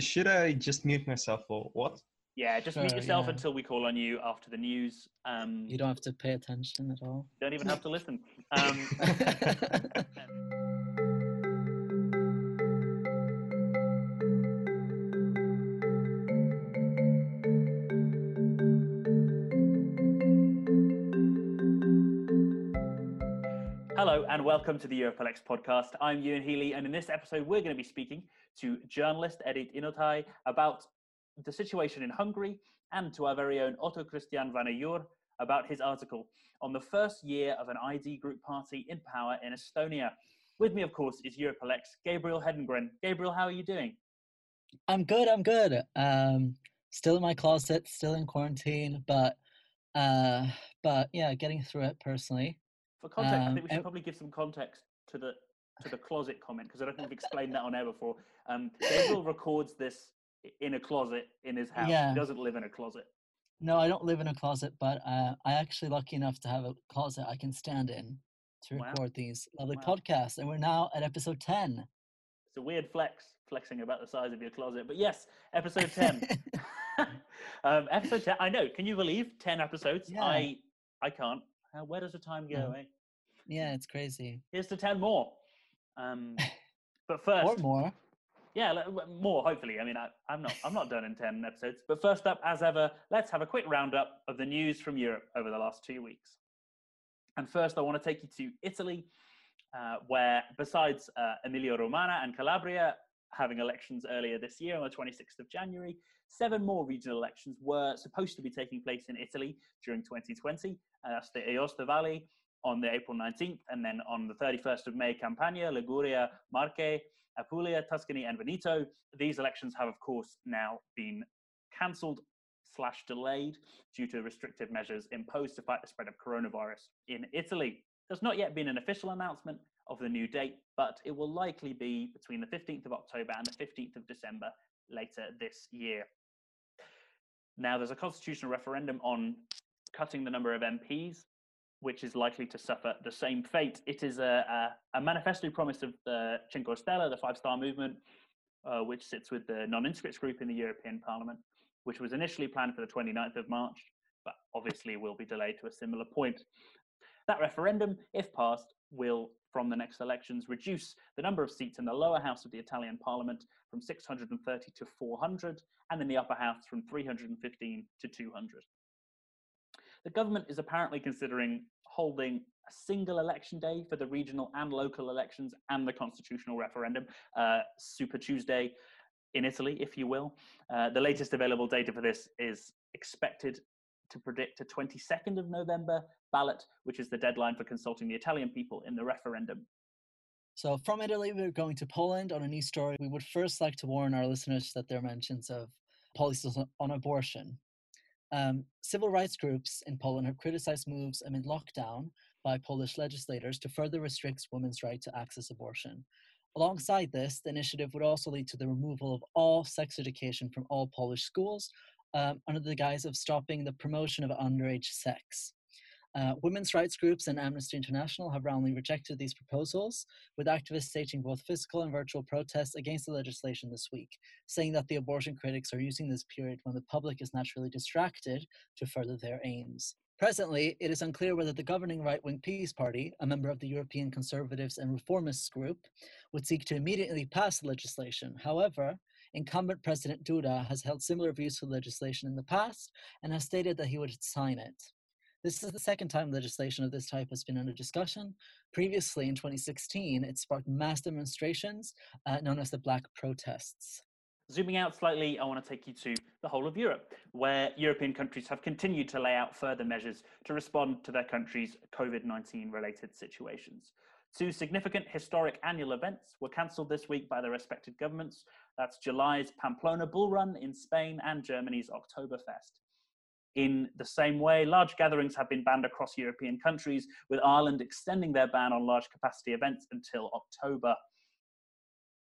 Should I just mute myself or what? Yeah, just mute yourself until we call on you after the news. You don't have to pay attention at all. Don't even have to listen. Hello and welcome to the Europlex podcast. I'm Ewan Healy, and in this episode we're going to be speaking to journalist Edith Inotai about the situation in Hungary, and to our very own Otto Christian van Ajor about his article on the first year of an ID group party in power in Estonia. With me, of course, is Europlex Gabriel Hedengren. Gabriel, how are you doing? I'm good. Still in my closet, still in quarantine, but yeah, getting through it personally. For context, I think we should probably give some context to the closet comment, because I don't think we've explained that on air before. Gabriel records this in a closet in his house. Yeah. He doesn't live in a closet. No, I don't live in a closet, but I actually lucky enough to have a closet I can stand in to record these lovely podcasts. And we're now at episode 10. It's a weird flexing about the size of your closet. But yes, episode 10. Episode 10. I know. Can you believe 10 episodes? Yeah. I can't. Where does the time go, eh? Yeah, it's crazy. Here's to 10 more. But first... Or more. Yeah, more, hopefully. I mean, I'm not done in 10 episodes. But first up, as ever, let's have a quick roundup of the news from Europe over the last 2 weeks. And first, I want to take you to Italy, where besides Emilia Romagna and Calabria having elections earlier this year on the 26th of January, 7 more regional elections were supposed to be taking place in Italy during 2020. That's the Aosta Valley on the April 19th, and then on the 31st of May, Campania, Liguria, Marche, Apulia, Tuscany, and Veneto. These elections have, of course, now been cancelled/delayed due to restrictive measures imposed to fight the spread of coronavirus in Italy. There's not yet been an official announcement of the new date, but it will likely be between the 15th of October and the 15th of December later this year. Now, there's a constitutional referendum on cutting the number of MPs, which is likely to suffer the same fate. It is a manifesto promise of the Cinque Stelle, the five-star movement, which sits with the non-inscrits group in the European Parliament, which was initially planned for the 29th of March, but obviously will be delayed to a similar point. That referendum, if passed, will, from the next elections, reduce the number of seats in the lower house of the Italian Parliament from 630 to 400, and in the upper house from 315 to 200. The government is apparently considering holding a single election day for the regional and local elections and the constitutional referendum, Super Tuesday in Italy, if you will. The latest available data for this is expected to predict a 22nd of November ballot, which is the deadline for consulting the Italian people in the referendum. So from Italy, we're going to Poland on a new story. We would first like to warn our listeners that there are mentions of policies on abortion. Civil rights groups in Poland have criticized moves amid lockdown by Polish legislators to further restrict women's right to access abortion. Alongside this, the initiative would also lead to the removal of all sex education from all Polish schools under the guise of stopping the promotion of underage sex. Women's rights groups and Amnesty International have roundly rejected these proposals, with activists staging both physical and virtual protests against the legislation this week, saying that the abortion critics are using this period when the public is naturally distracted to further their aims. Presently, it is unclear whether the governing right-wing Peace Party, a member of the European Conservatives and Reformists group, would seek to immediately pass the legislation. However, incumbent President Duda has held similar views for legislation in the past and has stated that he would sign it. This is the second time legislation of this type has been under discussion. Previously, in 2016, it sparked mass demonstrations known as the Black Protests. Zooming out slightly, I want to take you to the whole of Europe, where European countries have continued to lay out further measures to respond to their countries' COVID-19 related situations. 2 significant historic annual events were cancelled this week by their respective governments. That's July's Pamplona Bull Run in Spain and Germany's Oktoberfest. In the same way, large gatherings have been banned across European countries, with Ireland extending their ban on large capacity events until October.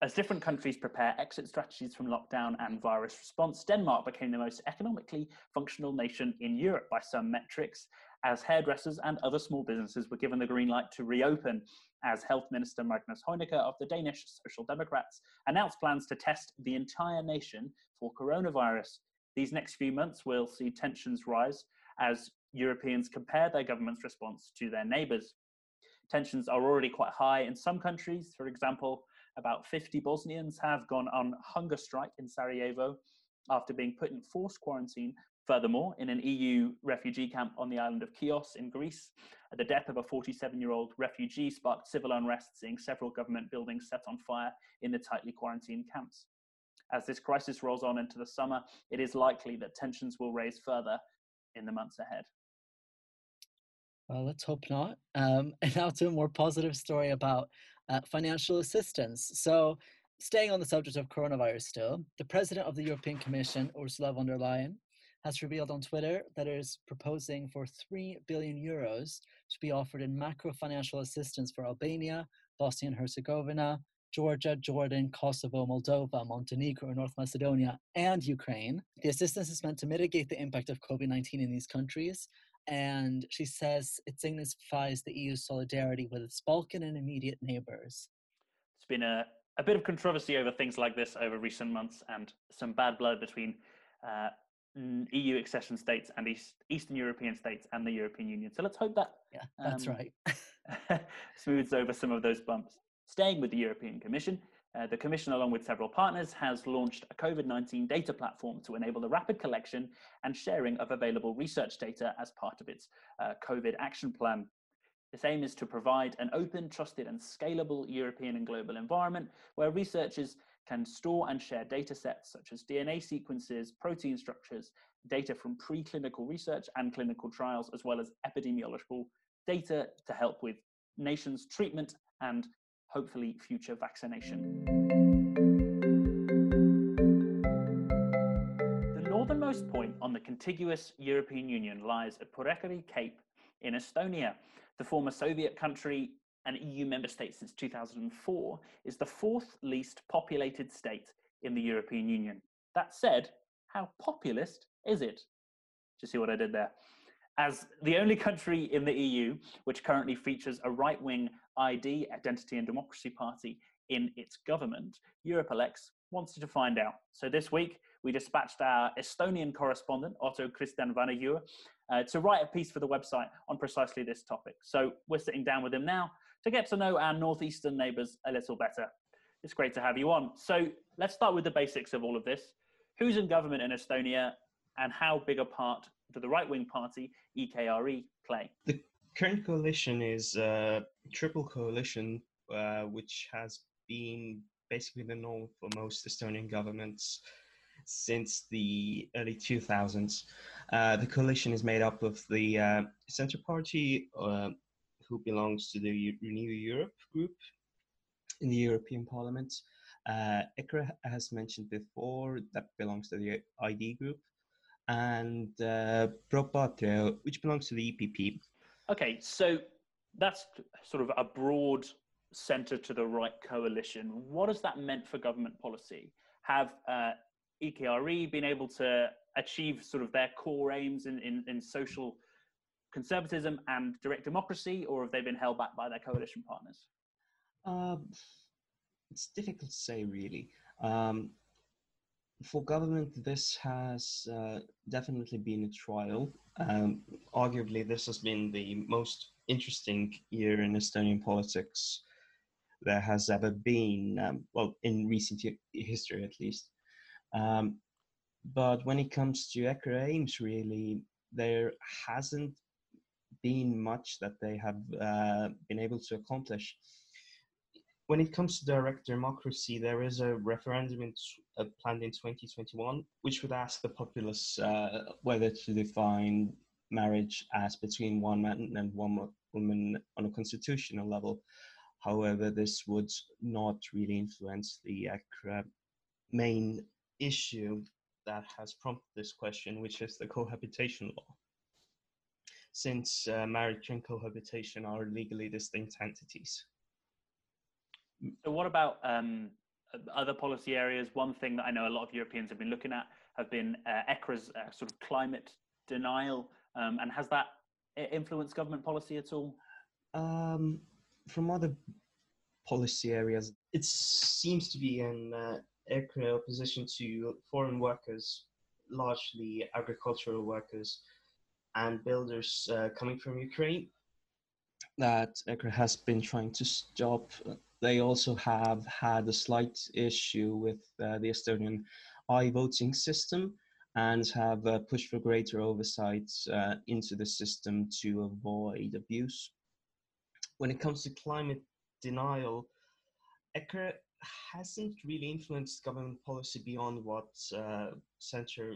As different countries prepare exit strategies from lockdown and virus response, Denmark became the most economically functional nation in Europe by some metrics, as hairdressers and other small businesses were given the green light to reopen as Health Minister Magnus Heunicke of the Danish Social Democrats announced plans to test the entire nation for coronavirus. These next few months will see tensions rise as Europeans compare their government's response to their neighbours. Tensions are already quite high in some countries. For example, about 50 Bosnians have gone on hunger strike in Sarajevo after being put in forced quarantine. Furthermore, in an EU refugee camp on the island of Chios in Greece, the death of a 47-year-old refugee sparked civil unrest, seeing several government buildings set on fire in the tightly quarantined camps. As this crisis rolls on into the summer, it is likely that tensions will rise further in the months ahead. Well, let's hope not. And now to a more positive story about financial assistance. So, staying on the subject of coronavirus still, the President of the European Commission, Ursula von der Leyen, has revealed on Twitter that it is proposing for €3 billion to be offered in macro financial assistance for Albania, Bosnia and Herzegovina, Georgia, Jordan, Kosovo, Moldova, Montenegro, North Macedonia, and Ukraine. The assistance is meant to mitigate the impact of COVID-19 in these countries, and she says it signifies the EU's solidarity with its Balkan and immediate neighbours. It's been a bit of controversy over things like this over recent months, and some bad blood between EU accession states and Eastern European states and the European Union. So let's hope that smooths over some of those bumps. Staying with the European Commission, the Commission, along with several partners, has launched a COVID-19 data platform to enable the rapid collection and sharing of available research data as part of its COVID action plan. This aim is to provide an open, trusted and scalable European and global environment where researchers can store and share data sets such as DNA sequences, protein structures, data from preclinical research and clinical trials, as well as epidemiological data to help with nations' treatment and hopefully future vaccination. The northernmost point on the contiguous European Union lies at Purekari Cape in Estonia. The former Soviet country, an EU member state since 2004, is the fourth least populated state in the European Union. That said, how populist is it? Do you see what I did there? As the only country in the EU which currently features a right-wing ID, Identity and Democracy Party, in its government, Europlex wants to find out. So this week, we dispatched our Estonian correspondent, Otto Christian van Ajor, to write a piece for the website on precisely this topic. So we're sitting down with him now to get to know our northeastern neighbours a little better. It's great to have you on. So let's start with the basics of all of this. Who's in government in Estonia, and how big a part to the right-wing party, EKRE, play? The current coalition is a triple coalition, which has been basically the norm for most Estonian governments since the early 2000s. The coalition is made up of the Centre Party, who belongs to the Renew Europe group in the European Parliament. EKRE, as mentioned before, that belongs to the ID group, and Pro Patria, which belongs to the EPP. Okay, so that's sort of a broad centre to the right coalition. What has that meant for government policy? Have EKRE been able to achieve sort of their core aims in social conservatism and direct democracy, or have they been held back by their coalition partners? It's difficult to say, really. For government, this has definitely been a trial. Arguably, this has been the most interesting year in Estonian politics there has ever been, well, in recent history at least. But when it comes to EKRE aims, really, there hasn't been much that they have been able to accomplish. When it comes to direct democracy, there is a referendum planned in 2021, which would ask the populace whether to define marriage as between one man and one woman on a constitutional level. However, this would not really influence the EKRE main issue that has prompted this question, which is the cohabitation law. Since marriage and cohabitation are legally distinct entities. So what about other policy areas? One thing that I know a lot of Europeans have been looking at have been ECRA's sort of climate denial, and has that influenced government policy at all? from other policy areas, it seems to be an EKRE opposition to foreign workers, largely agricultural workers and builders coming from Ukraine, that EKRE has been trying to stop. They also have had a slight issue with the Estonian i-voting system and have pushed for greater oversight into the system to avoid abuse. When it comes to climate denial, EKRE hasn't really influenced government policy beyond what Centre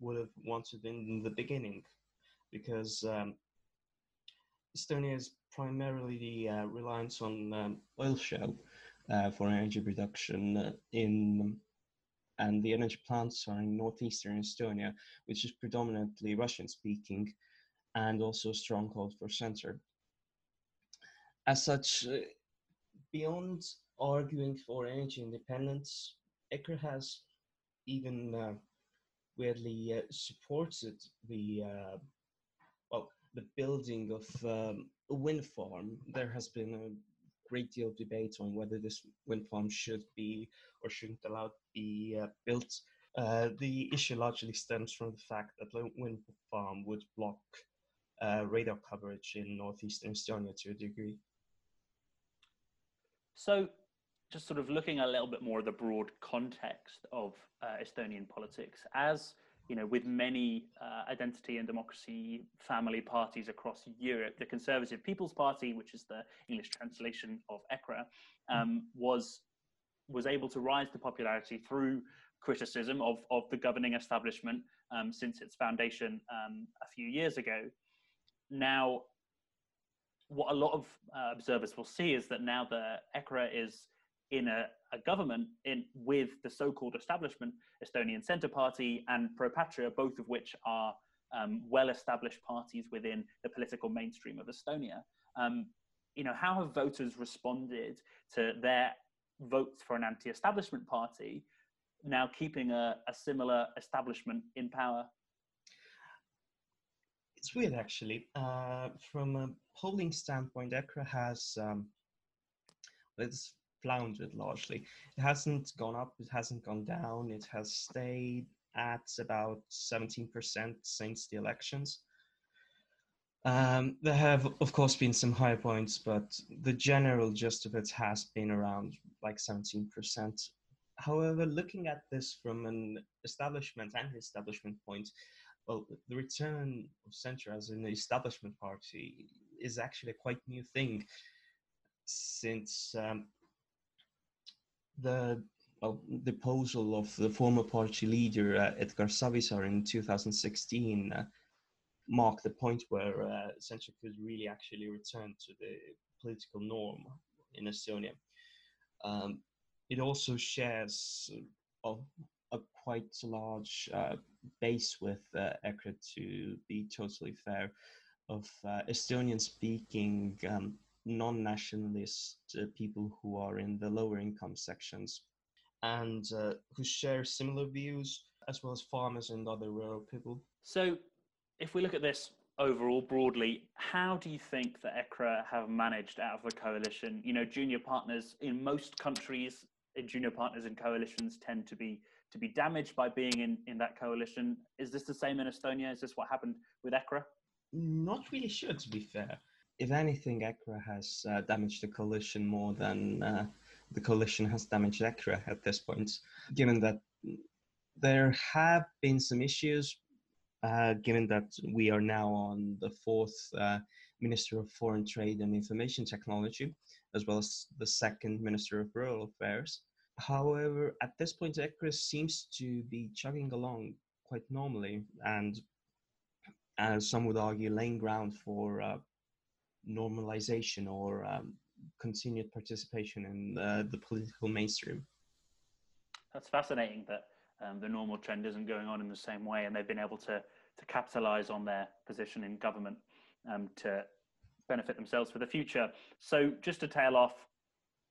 would have wanted in the beginning, because Estonia is primarily reliant on oil shale for energy production and the energy plants are in northeastern Estonia, which is predominantly Russian-speaking and also a stronghold for Centre. As such, beyond arguing for energy independence, EKRE has even weirdly supported the building of a wind farm. There has been a great deal of debate on whether this wind farm should be or shouldn't allowed be built. The issue largely stems from the fact that the wind farm would block radar coverage in northeastern Estonia to a degree. So, just sort of looking a little bit more at the broad context of Estonian politics, as you know, with many identity and democracy family parties across Europe, the Conservative People's Party, which is the English translation of EKRE, was able to rise to popularity through criticism of the governing establishment since its foundation a few years ago. Now, what a lot of observers will see is that now the EKRE is in a government with the so-called establishment, Estonian Centre Party and Pro Patria, both of which are well-established parties within the political mainstream of Estonia. How have voters responded to their votes for an anti-establishment party, now keeping a similar establishment in power? It's weird, actually. From a polling standpoint, EKRE has it's floundered largely. It hasn't gone up, it hasn't gone down, it has stayed at about 17% since the elections. There have, of course, been some higher points, but the general gist of it has been around like 17%. However, looking at this from an establishment and establishment point, well, the return of Centre as an establishment party is actually a quite new thing, since the proposal of the former party leader Edgar Savisaar in 2016 marked the point where Centre could really actually return to the political norm in Estonia. It also shares a quite large base with EKRE, to be totally fair, of Estonian-speaking non-nationalist people who are in the lower income sections and who share similar views, as well as farmers and other rural people. So if we look at this overall broadly, how do you think that EKRE have managed out of the coalition? You know, junior partners in most countries, junior partners in coalitions tend to be damaged by being in that coalition. Is this the same in Estonia? Is this what happened with EKRE? Not really sure, to be fair. If anything, EKRE has damaged the coalition more than the coalition has damaged EKRE at this point, given that there have been some issues, given that we are now on the fourth Minister of Foreign Trade and Information Technology, as well as the second Minister of Rural Affairs. However, at this point, EKRE seems to be chugging along quite normally, and as some would argue, laying ground for normalization or continued participation in the political mainstream. That's fascinating that the normal trend isn't going on in the same way, and they've been able to capitalize on their position in government to benefit themselves for the future. So just to tail off,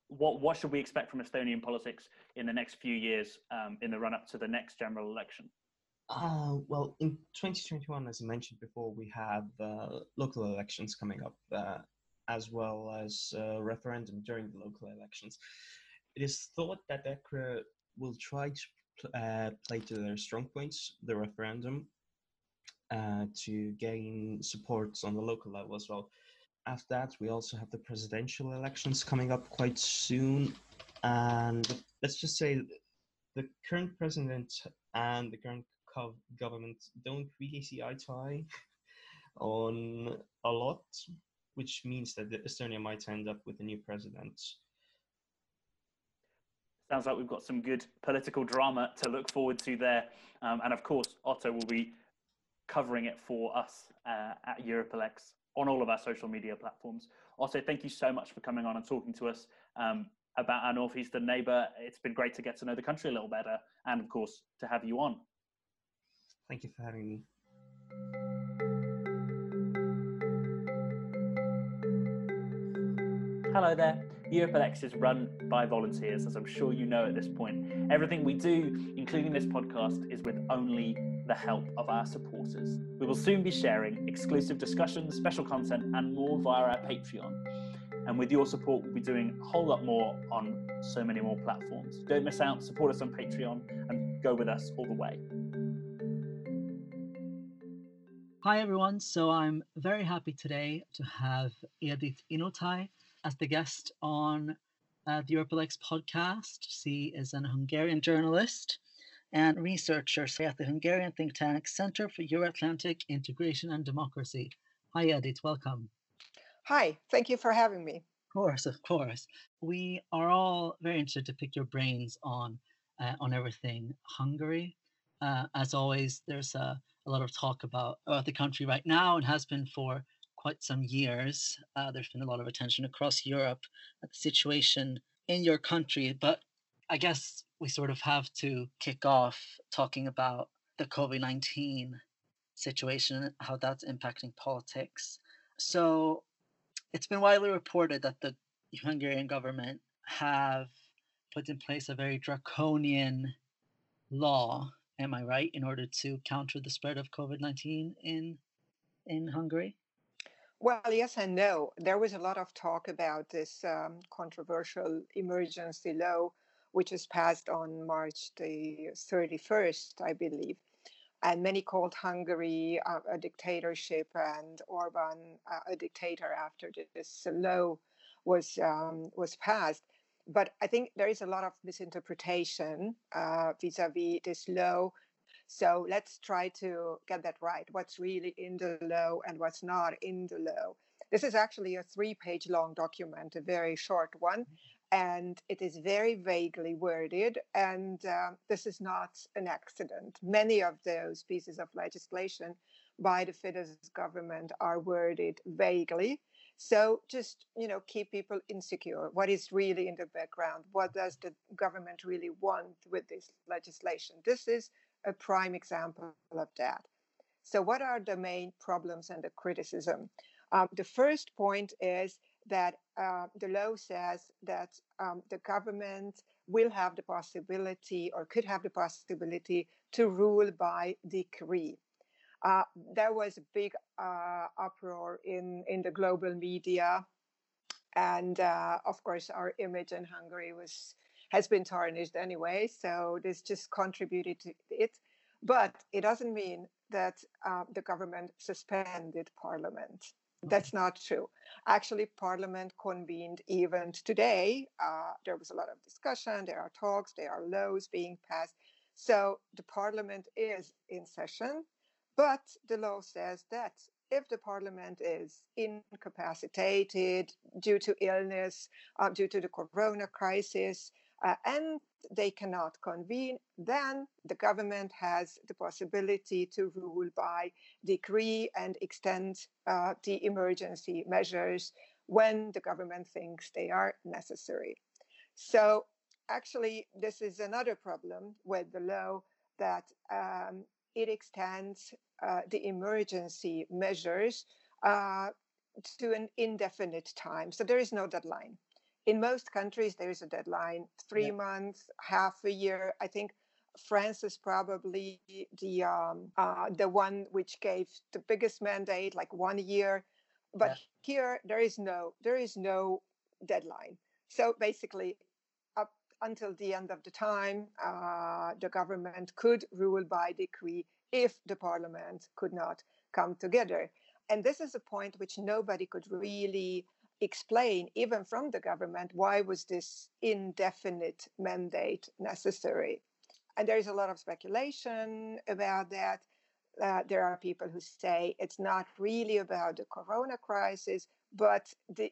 what should we expect from Estonian politics in the next few years in the run-up to the next general election? Well, in 2021, as I mentioned before, we have local elections coming up as well as a referendum during the local elections. It is thought that EKRE will try to play to their strong points, the referendum, to gain support on the local level as well. After that, we also have the presidential elections coming up quite soon. And let's just say the current president and the current government don't really see eye to eye on a lot, which means that Estonia might end up with a new president. Sounds like we've got some good political drama to look forward to there. And of course, Otto will be covering it for us at Europlex on all of our social media platforms. Otto, thank you so much for coming on and talking to us about our northeastern neighbour. It's been great to get to know the country a little better and, of course, to have you on. Thank you for having me. Hello there. Europlex is run by volunteers, as I'm sure you know at this point. Everything we do, including this podcast, is with only the help of our supporters. We will soon be sharing exclusive discussions, special content, and more via our Patreon. And with your support, we'll be doing a whole lot more on so many more platforms. Don't miss out, support us on Patreon, and go with us all the way. Hi everyone, so I'm very happy today to have Edith Inotai as the guest on the Europlex podcast. She is an Hungarian journalist and researcher at the Hungarian think tank Centre for Euro-Atlantic Integration and Democracy. Hi Edith, welcome. Hi, thank you for having me. Of course, of course. We are all very interested to pick your brains on everything Hungary. As always, there's a lot of talk about the country right now and has been for quite some years. There's been a lot of attention across Europe at the situation in your country, but I guess we sort of have to kick off talking about the COVID-19 situation and how that's impacting politics. So it's been widely reported that the Hungarian government have put in place a very draconian law, am I right, in order to counter the spread of COVID-19 in Hungary? Well, yes and no. There was a lot of talk about this controversial emergency law, which was passed on March the 31st, I believe. And many called Hungary a dictatorship and Orban a dictator after this law was passed. But I think there is a lot of misinterpretation vis-a-vis this law. So let's try to get that right. What's really in the law and what's not in the law. This is actually a 3-page long document, a very short one. And it is very vaguely worded. And this is not an accident. Many of those pieces of legislation by the Fidesz government are worded vaguely. So just, keep people insecure. What is really in the background? What does the government really want with this legislation? This is a prime example of that. So what are the main problems and the criticism? The first point is that the law says that the government will have the possibility or could have the possibility to rule by decree. There was a big uproar in the global media. And of course, our image in Hungary has been tarnished anyway. So this just contributed to it. But it doesn't mean that the government suspended parliament. That's not true. Actually, parliament convened even today. There was a lot of discussion. There are talks. There are laws being passed. So the parliament is in session. But the law says that if the parliament is incapacitated due to illness, due to the corona crisis, and they cannot convene, then the government has the possibility to rule by decree and extend the emergency measures when the government thinks they are necessary. So actually, this is another problem with the law that it extends the emergency measures to an indefinite time. So there is no deadline. In most countries, there is a deadline, 3 months, half a year. I think France is probably the one which gave the biggest mandate, like 1 year. But here there is no deadline. So basically, up until the end of the time, the government could rule by decree if the parliament could not come together. And this is a point which nobody could really explain, even from the government, why was this indefinite mandate necessary? And there is a lot of speculation about that. There are people who say it's not really about the corona crisis, but the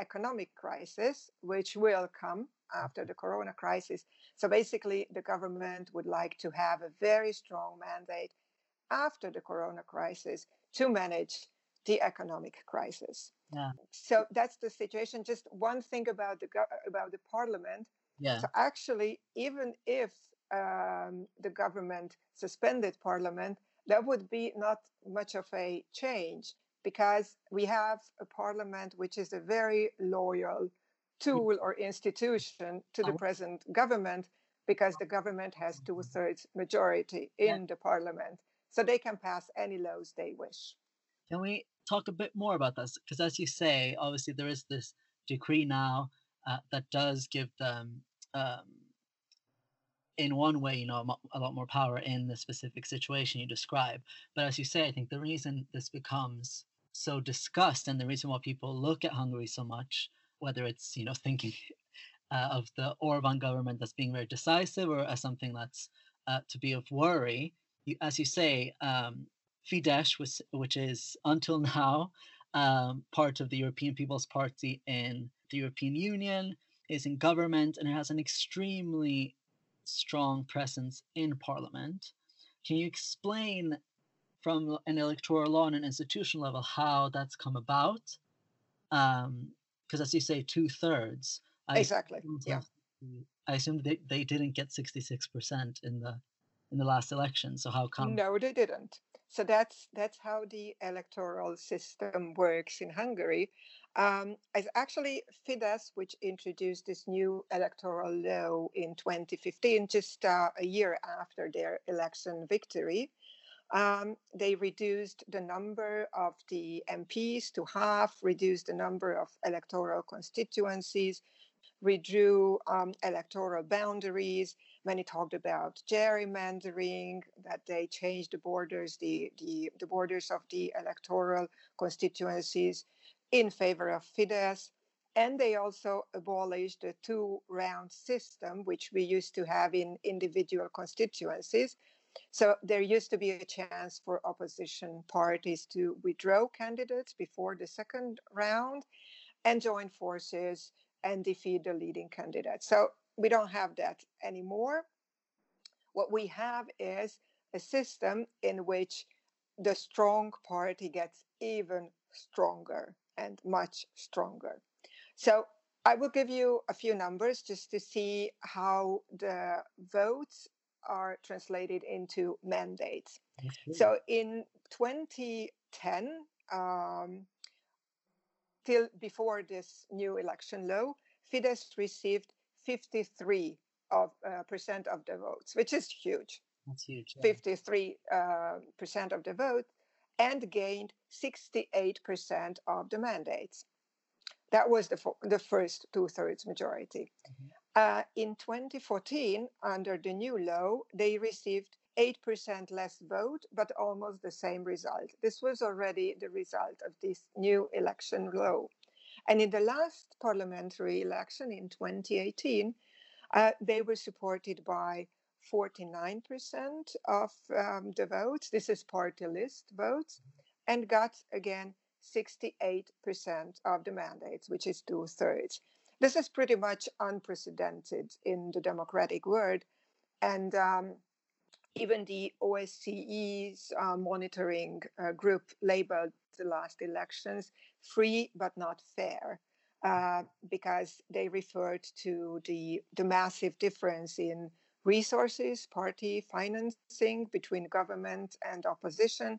economic crisis, which will come after the corona crisis. So basically, the government would like to have a very strong mandate after the corona crisis to manage the economic crisis. Yeah. So that's the situation. Just one thing about the parliament. Yeah. So actually, even if the government suspended parliament, that would be not much of a change, because we have a parliament which is a very loyal tool or institution to the present government, because the government has 2/3 majority in the parliament. So they can pass any laws they wish. Can we talk a bit more about this? Because as you say, obviously there is this decree now that does give them, in one way, you know, a lot more power in the specific situation you describe. But as you say, I think the reason this becomes so discussed and the reason why people look at Hungary so much, whether it's, you know, thinking of the Orban government as being very decisive or as something that's to be of worry, as you say, Fidesz, which is until now part of the European People's Party in the European Union, is in government, and it has an extremely strong presence in parliament. Can you explain from an electoral law and an institutional level how that's come about? Because as you say, 2/3. Exactly. I assume they didn't get 66% in the last election. So how come? No, they didn't. So that's how the electoral system works in Hungary. It's actually Fidesz, which introduced this new electoral law in 2015, just a year after their election victory. They reduced the number of the MPs to half, reduced the number of electoral constituencies, redrew electoral boundaries. Many talked about gerrymandering, that they changed the borders, the borders of the electoral constituencies in favor of Fidesz. And they also abolished the two-round system, which we used to have in individual constituencies. So there used to be a chance for opposition parties to withdraw candidates before the second round and join forces and defeat the leading candidate. So we don't have that anymore. What we have is a system in which the strong party gets even stronger and much stronger. So I will give you a few numbers just to see how the votes are translated into mandates. So in 2010, till before this new election law, Fidesz received 53% of the votes, which is huge. That's huge. 53% of the vote, and gained 68% of the mandates. That was the first 2/3 majority. Mm-hmm. In 2014, under the new law, they received 8% less vote, but almost the same result. This was already the result of this new election law. And in the last parliamentary election in 2018, they were supported by 49% of the votes. This is party list votes, and got again 68% of the mandates, which is 2/3. This is pretty much unprecedented in the democratic world. And even the OSCE's monitoring group labeled the last elections free but not fair, because they referred to the massive difference in resources, party financing between government and opposition,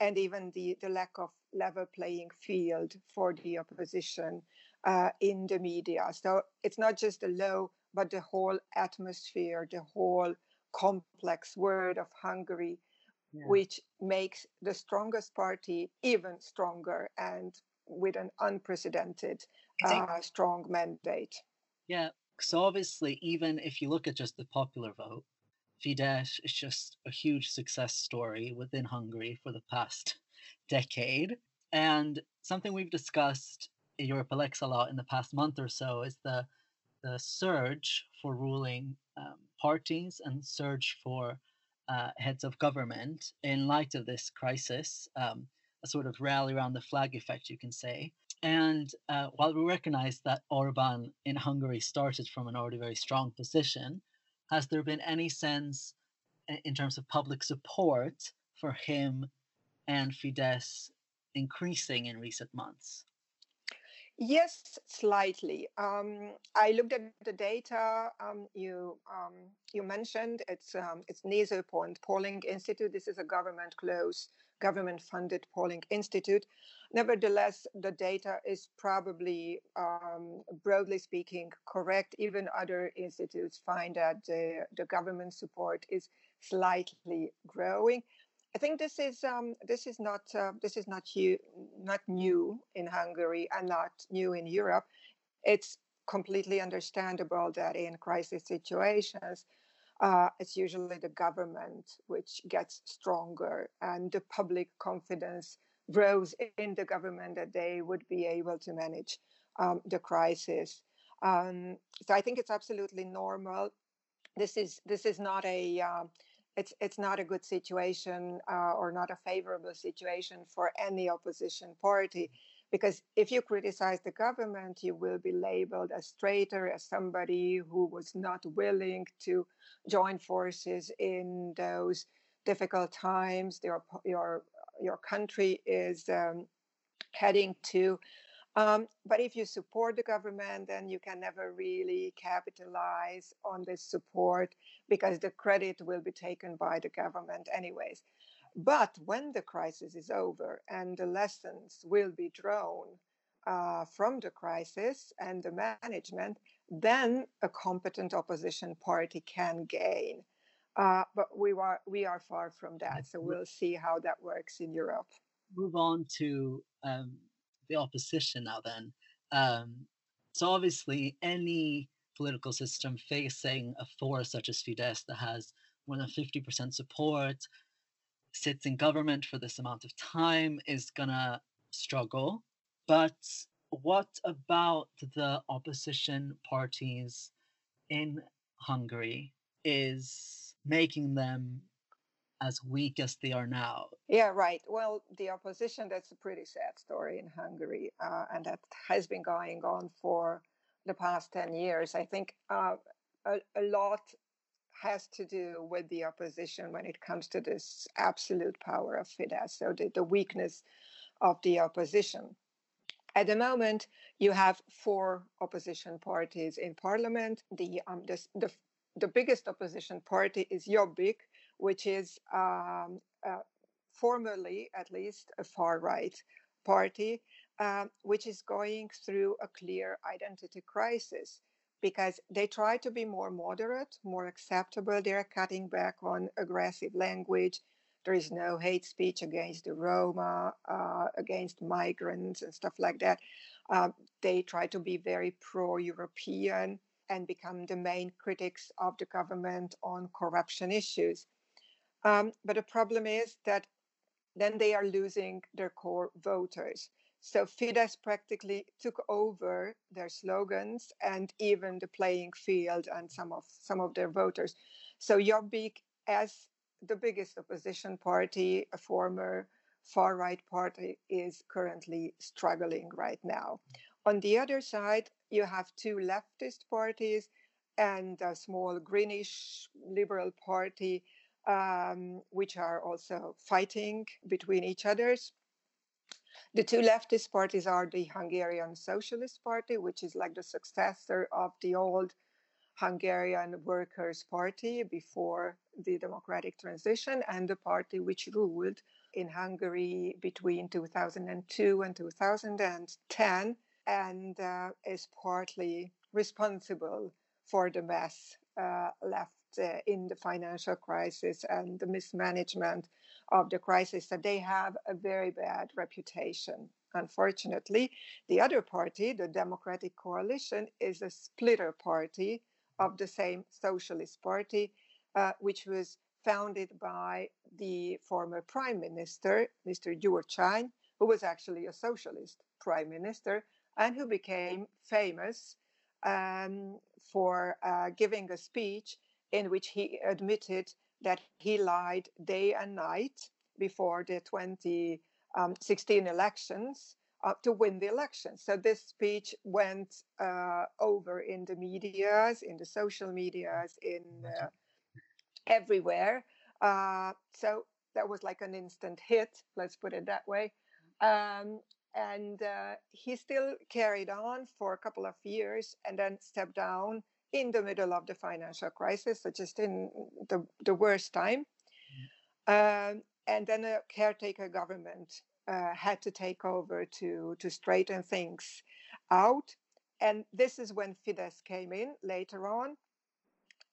and even the lack of level playing field for the opposition in the media. So it's not just the law, but the whole atmosphere, the whole complex world of Hungary which makes the strongest party even stronger and with an unprecedented strong mandate. Yeah, so obviously, even if you look at just the popular vote, Fidesz is just a huge success story within Hungary for the past decade. And something we've discussed in Europlex a lot in the past month or so is the surge for ruling parties and surge for heads of government in light of this crisis, a sort of rally around the flag effect, you can say. And while we recognize that Orban in Hungary started from an already very strong position, has there been any sense in terms of public support for him and Fidesz increasing in recent months? Yes, slightly. I looked at the data you mentioned. It's Nézőpont Polling Institute. This is a government-funded polling institute. Nevertheless, the data is probably, broadly speaking, correct. Even other institutes find that the government support is slightly growing. I think this is not new in Hungary and not new in Europe. It's completely understandable that in crisis situations, it's usually the government which gets stronger, and the public confidence grows in the government that they would be able to manage the crisis. So I think it's absolutely normal. This is not a It's not a good situation or not a favorable situation for any opposition party, because if you criticize the government, you will be labeled as traitor, as somebody who was not willing to join forces in those difficult times your country is heading to. But if you support the government, then you can never really capitalize on this support, because the credit will be taken by the government anyways. But when the crisis is over and the lessons will be drawn from the crisis and the management, then a competent opposition party can gain. But we are far from that. So we'll see how that works in Europe. Move on to the opposition now then. So obviously any political system facing a force such as Fidesz that has more than 50% support, sits in government for this amount of time, is gonna struggle. But what about the opposition parties in Hungary is making them as weak as they are now? Yeah, right. Well, the opposition, that's a pretty sad story in Hungary. And that has been going on for the past 10 years. I think a lot has to do with the opposition when it comes to this absolute power of Fidesz, so the weakness of the opposition. At the moment, you have 4 opposition parties in parliament. The biggest opposition party is Jobbik, which is formerly, at least, a far-right party, which is going through a clear identity crisis, because they try to be more moderate, more acceptable. They're cutting back on aggressive language. There is no hate speech against the Roma, against migrants and stuff like that. They try to be very pro-European and become the main critics of the government on corruption issues. But the problem is that then they are losing their core voters. So Fidesz practically took over their slogans and even the playing field and some of their voters. So Jobbik, as the biggest opposition party, a former far-right party, is currently struggling right now. On the other side, you have 2 leftist parties and a small greenish liberal party, which are also fighting between each other. The 2 leftist parties are the Hungarian Socialist Party, which is like the successor of the old Hungarian Workers' Party before the democratic transition, and the party which ruled in Hungary between 2002 and 2010, and is partly responsible for the mess left in the financial crisis and the mismanagement of the crisis, that they have a very bad reputation. Unfortunately, the other party, the Democratic Coalition, is a splitter party of the same Socialist Party, which was founded by the former Prime Minister, Mr. Gyurcsány, who was actually a socialist prime minister and who became famous for giving a speech in which he admitted that he lied day and night before the 2016 elections to win the election. So this speech went over in the medias, in the social medias, in everywhere. So that was like an instant hit, let's put it that way. And he still carried on for a couple of years and then stepped down in the middle of the financial crisis, so just in the worst time. And then a caretaker government had to take over to straighten things out. And this is when Fidesz came in later on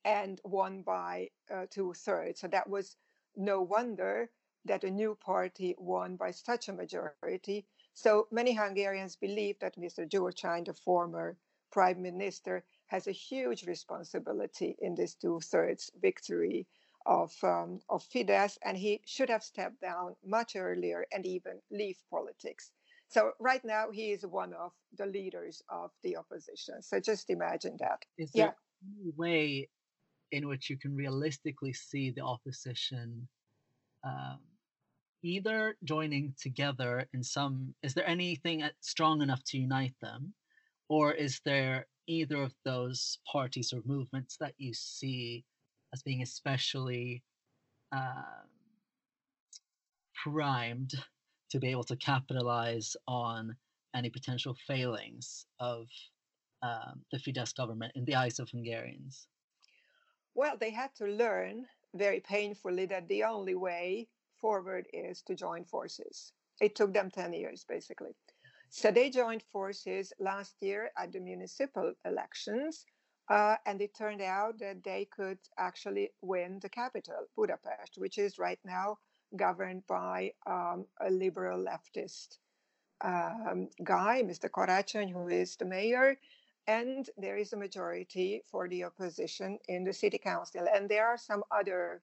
and won by 2/3. So that was no wonder that a new party won by such a majority. So many Hungarians believe that Mr. Gyurcsány, the former prime minister, has a huge responsibility in this 2/3 victory of Fidesz, and he should have stepped down much earlier and even leave politics. So right now he is one of the leaders of the opposition. So just imagine that. Is there any way in which you can realistically see the opposition either joining together in some, is there anything strong enough to unite them? Or is there either of those parties or movements that you see as being especially primed to be able to capitalize on any potential failings of the Fidesz government in the eyes of Hungarians? Well, they had to learn very painfully that the only way forward is to join forces. It took them 10 years, basically. So they joined forces last year at the municipal elections, and it turned out that they could actually win the capital, Budapest, which is right now governed by a liberal leftist guy, Mr. Karácsony, who is the mayor, and there is a majority for the opposition in the city council. And there are some other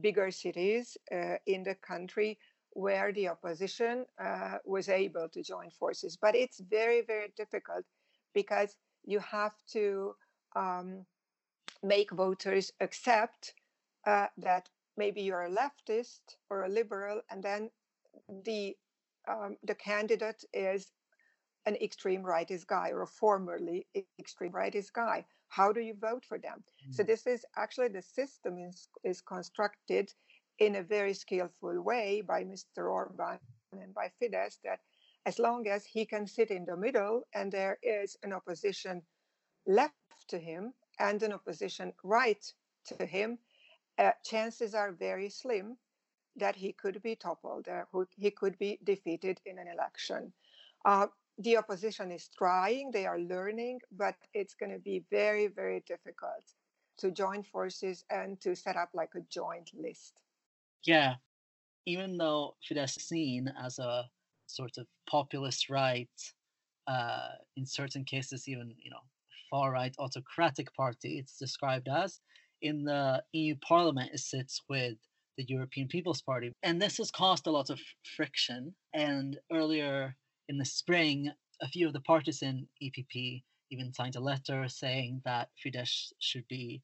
bigger cities in the country where the opposition was able to join forces. But it's very, very difficult because you have to make voters accept that maybe you're a leftist or a liberal, and then the candidate is an extreme rightist guy or a formerly extreme rightist guy. How do you vote for them? Mm-hmm. So this is actually the system is constructed in a very skillful way by Mr. Orban and by Fidesz, that as long as he can sit in the middle and there is an opposition left to him and an opposition right to him, chances are very slim that he could be toppled, he could be defeated in an election. The opposition is trying, they are learning, but it's going to be very, very difficult to join forces and to set up like a joint list. Yeah, even though Fidesz is seen as a sort of populist right, in certain cases, even, you know, far-right autocratic party, it's described as, in the EU Parliament it sits with the European People's Party. And this has caused a lot of friction. And earlier in the spring, a few of the parties in EPP even signed a letter saying that Fidesz should be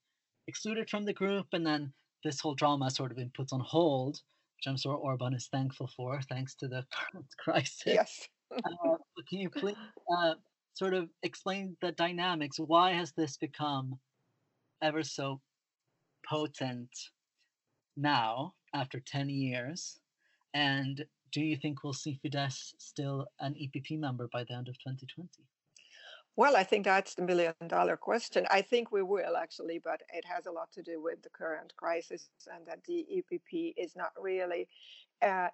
excluded from the group, and then this whole drama has sort of been put on hold, which I'm sure Orban is thankful for, thanks to the current crisis. Yes. Can you please sort of explain the dynamics? Why has this become ever so potent now, after 10 years? And do you think we'll see Fidesz still an EPP member by the end of 2020? Well, I think that's the million-dollar question. I think we will, actually, but it has a lot to do with the current crisis and that the EPP is not really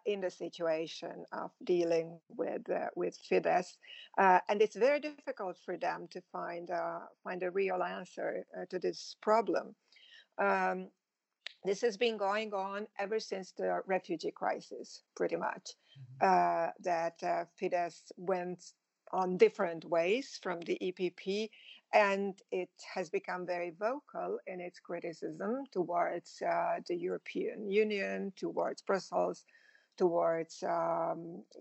in the situation of dealing with Fidesz. And it's very difficult for them to find a real answer to this problem. This has been going on ever since the refugee crisis, pretty much, that Fidesz went on different ways from the EPP, and it has become very vocal in its criticism towards the European Union, towards Brussels, towards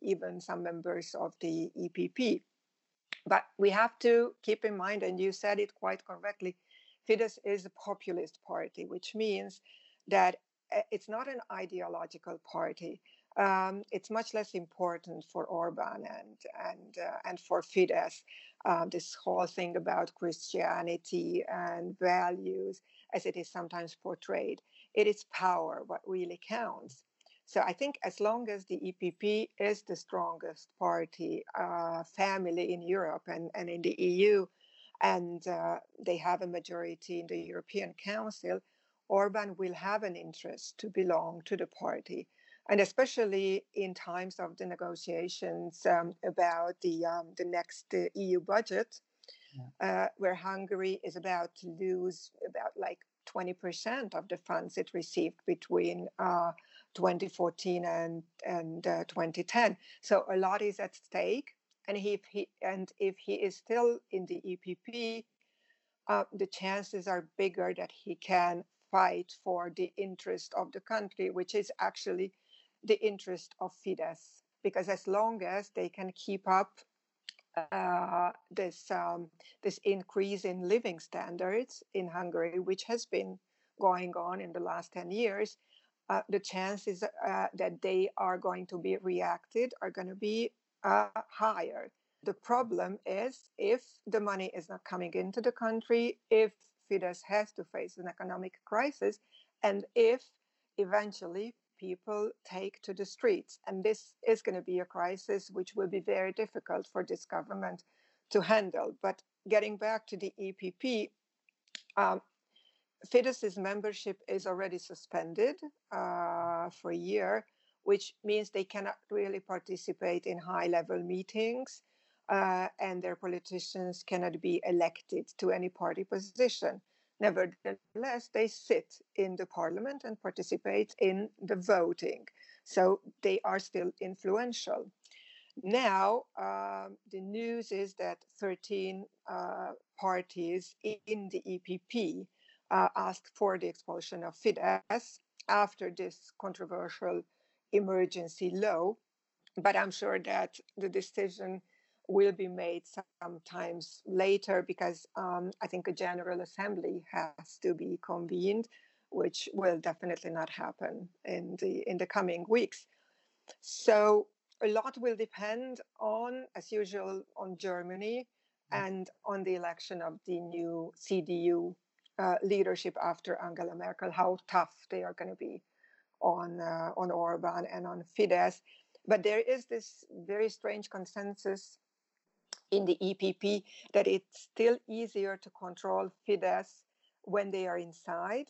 even some members of the EPP. But we have to keep in mind, and you said it quite correctly, Fidesz is a populist party, which means that it's not an ideological party. It's much less important for Orban and for Fidesz, this whole thing about Christianity and values, as it is sometimes portrayed. It is power, what really counts. So I think as long as the EPP is the strongest party family in Europe and in the EU, and they have a majority in the European Council, Orban will have an interest to belong to the party. And especially in times of the negotiations about the next EU budget, where Hungary is about to lose about like 20% of the funds it received between 2014 and 2010. So a lot is at stake. And if he is still in the EPP, the chances are bigger that he can fight for the interest of the country, which is actually the interest of Fidesz, because as long as they can keep up this increase in living standards in Hungary, which has been going on in the last 10 years, the chances that they are going to be reacted are going to be higher. The problem is if the money is not coming into the country, if Fidesz has to face an economic crisis, and if eventually people take to the streets. And this is going to be a crisis which will be very difficult for this government to handle. But getting back to the EPP, Fidesz's membership is already suspended for a year, which means they cannot really participate in high-level meetings, and their politicians cannot be elected to any party position. Nevertheless, they sit in the parliament and participate in the voting. So they are still influential. Now, the news is that 13 parties in the EPP asked for the expulsion of Fidesz after this controversial emergency law. But I'm sure that the decision will be made sometimes later, because I think a General Assembly has to be convened, which will definitely not happen in the coming weeks. So a lot will depend on, as usual, on Germany and on the election of the new CDU leadership after Angela Merkel, how tough they are going to be on Orban and on Fidesz. But there is this very strange consensus in the EPP that it's still easier to control Fidesz when they are inside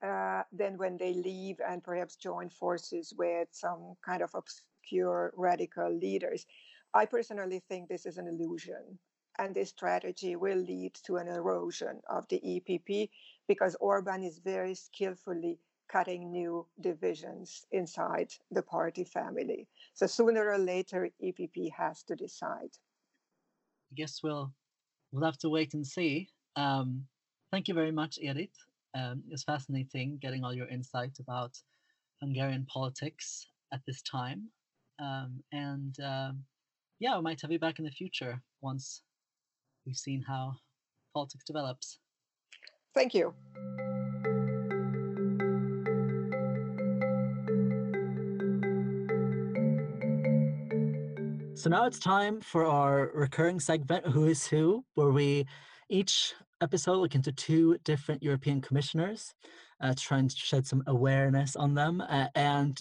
than when they leave and perhaps join forces with some kind of obscure radical leaders. I personally think this is an illusion, and this strategy will lead to an erosion of the EPP, because Orban is very skillfully cutting new divisions inside the party family. So sooner or later, EPP has to decide. I guess we'll have to wait and see. Thank you very much, Edith. It's fascinating getting all your insight about Hungarian politics at this time. And we might have you back in the future once we've seen how politics develops. Thank you. So now it's time for our recurring segment, Who is Who, where we each episode look into two different European commissioners, trying to shed some awareness on them. And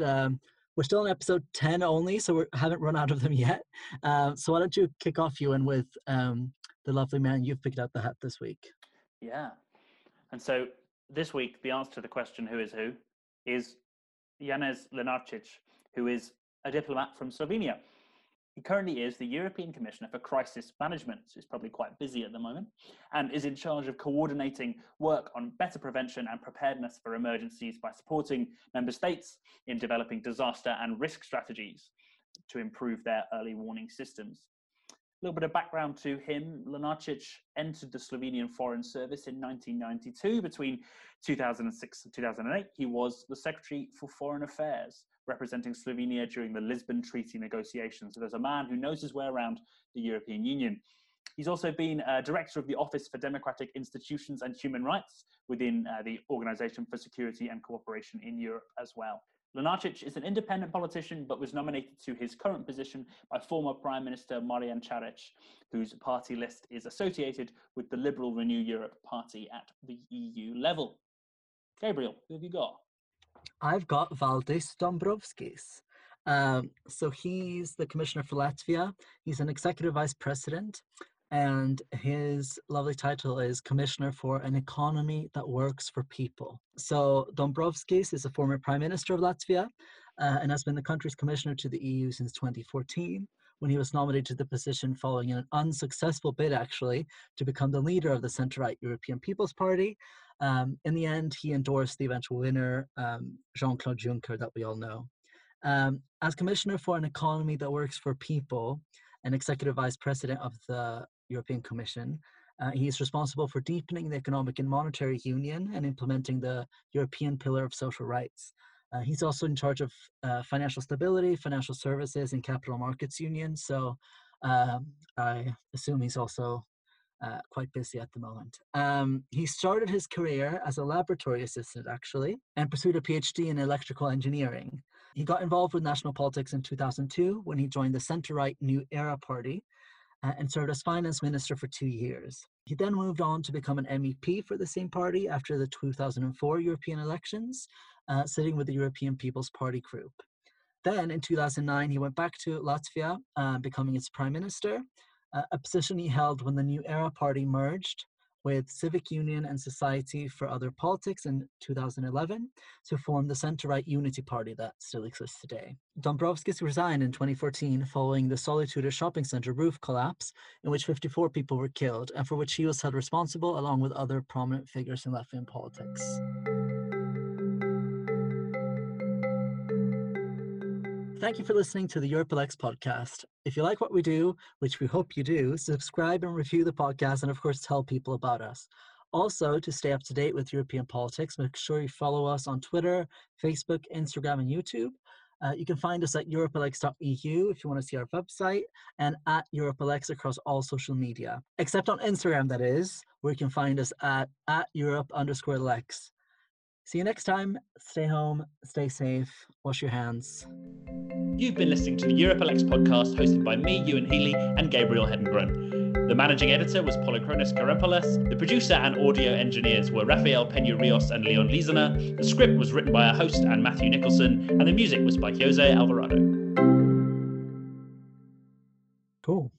we're still in episode 10 only, so we haven't run out of them yet. So why don't you kick off, Ewan, with the lovely man you've picked out the hat this week. Yeah. And so this week, the answer to the question, Who is Janez Lenarčić, who is a diplomat from Slovenia. He currently is the European Commissioner for Crisis Management, so he's probably quite busy at the moment, and is in charge of coordinating work on better prevention and preparedness for emergencies by supporting member states in developing disaster and risk strategies to improve their early warning systems. A little bit of background to him. Lunacek entered the Slovenian Foreign Service in 1992. Between 2006 and 2008, he was the Secretary for Foreign Affairs, representing Slovenia during the Lisbon Treaty negotiations. So there's a man who knows his way around the European Union. He's also been director of the Office for Democratic Institutions and Human Rights within the Organization for Security and Cooperation in Europe as well. Lunacek is an independent politician, but was nominated to his current position by former Prime Minister Marian Šarec, whose party list is associated with the Liberal Renew Europe party at the EU level. Gabriel, who have you got? I've got Valdis Dombrovskis. So he's the Commissioner for Latvia. He's an Executive Vice President, and his lovely title is Commissioner for an Economy that Works for People. So Dombrovskis is a former Prime Minister of Latvia and has been the country's Commissioner to the EU since 2014, when he was nominated to the position following an unsuccessful bid, actually, to become the leader of the centre-right European People's Party. In the end, he endorsed the eventual winner, Jean-Claude Juncker, that we all know. As Commissioner for an Economy that Works for People and Executive Vice President of the European Commission, he is responsible for deepening the economic and monetary union and implementing the European Pillar of Social Rights. He's also in charge of financial stability, financial services, and capital markets union. So I assume he's also quite busy at the moment. He started his career as a laboratory assistant, actually, and pursued a PhD in electrical engineering. He got involved with national politics in 2002 when he joined the centre-right New Era Party and served as finance minister for 2 years. He then moved on to become an MEP for the same party after the 2004 European elections, sitting with the European People's Party group. Then in 2009, he went back to Latvia, becoming its prime minister, a position he held when the New Era Party merged with Civic Union and Society for Other Politics in 2011 to form the centre-right unity party that still exists today. Dombrovskis resigned in 2014 following the Solitudo shopping centre roof collapse, in which 54 people were killed and for which he was held responsible along with other prominent figures in left-wing politics. Thank you for listening to the Europlex podcast. If you like what we do, which we hope you do, subscribe and review the podcast and, of course, tell people about us. Also, to stay up to date with European politics, make sure you follow us on Twitter, Facebook, Instagram, and YouTube. You can find us at europelex.eu if you want to see our website, and at Europelex across all social media, except on Instagram, that is, where you can find us at Europe_Lex. See you next time. Stay home, stay safe, wash your hands. You've been listening to the Europlex podcast, hosted by me, Ewan Healy, and Gabriel Hedengren. The managing editor was Polychronis Karampolis. The producer and audio engineers were Rafael Peña-Rios and Leon Liesner. The script was written by our host and Matthew Nicholson, and the music was by Jose Alvarado. Cool.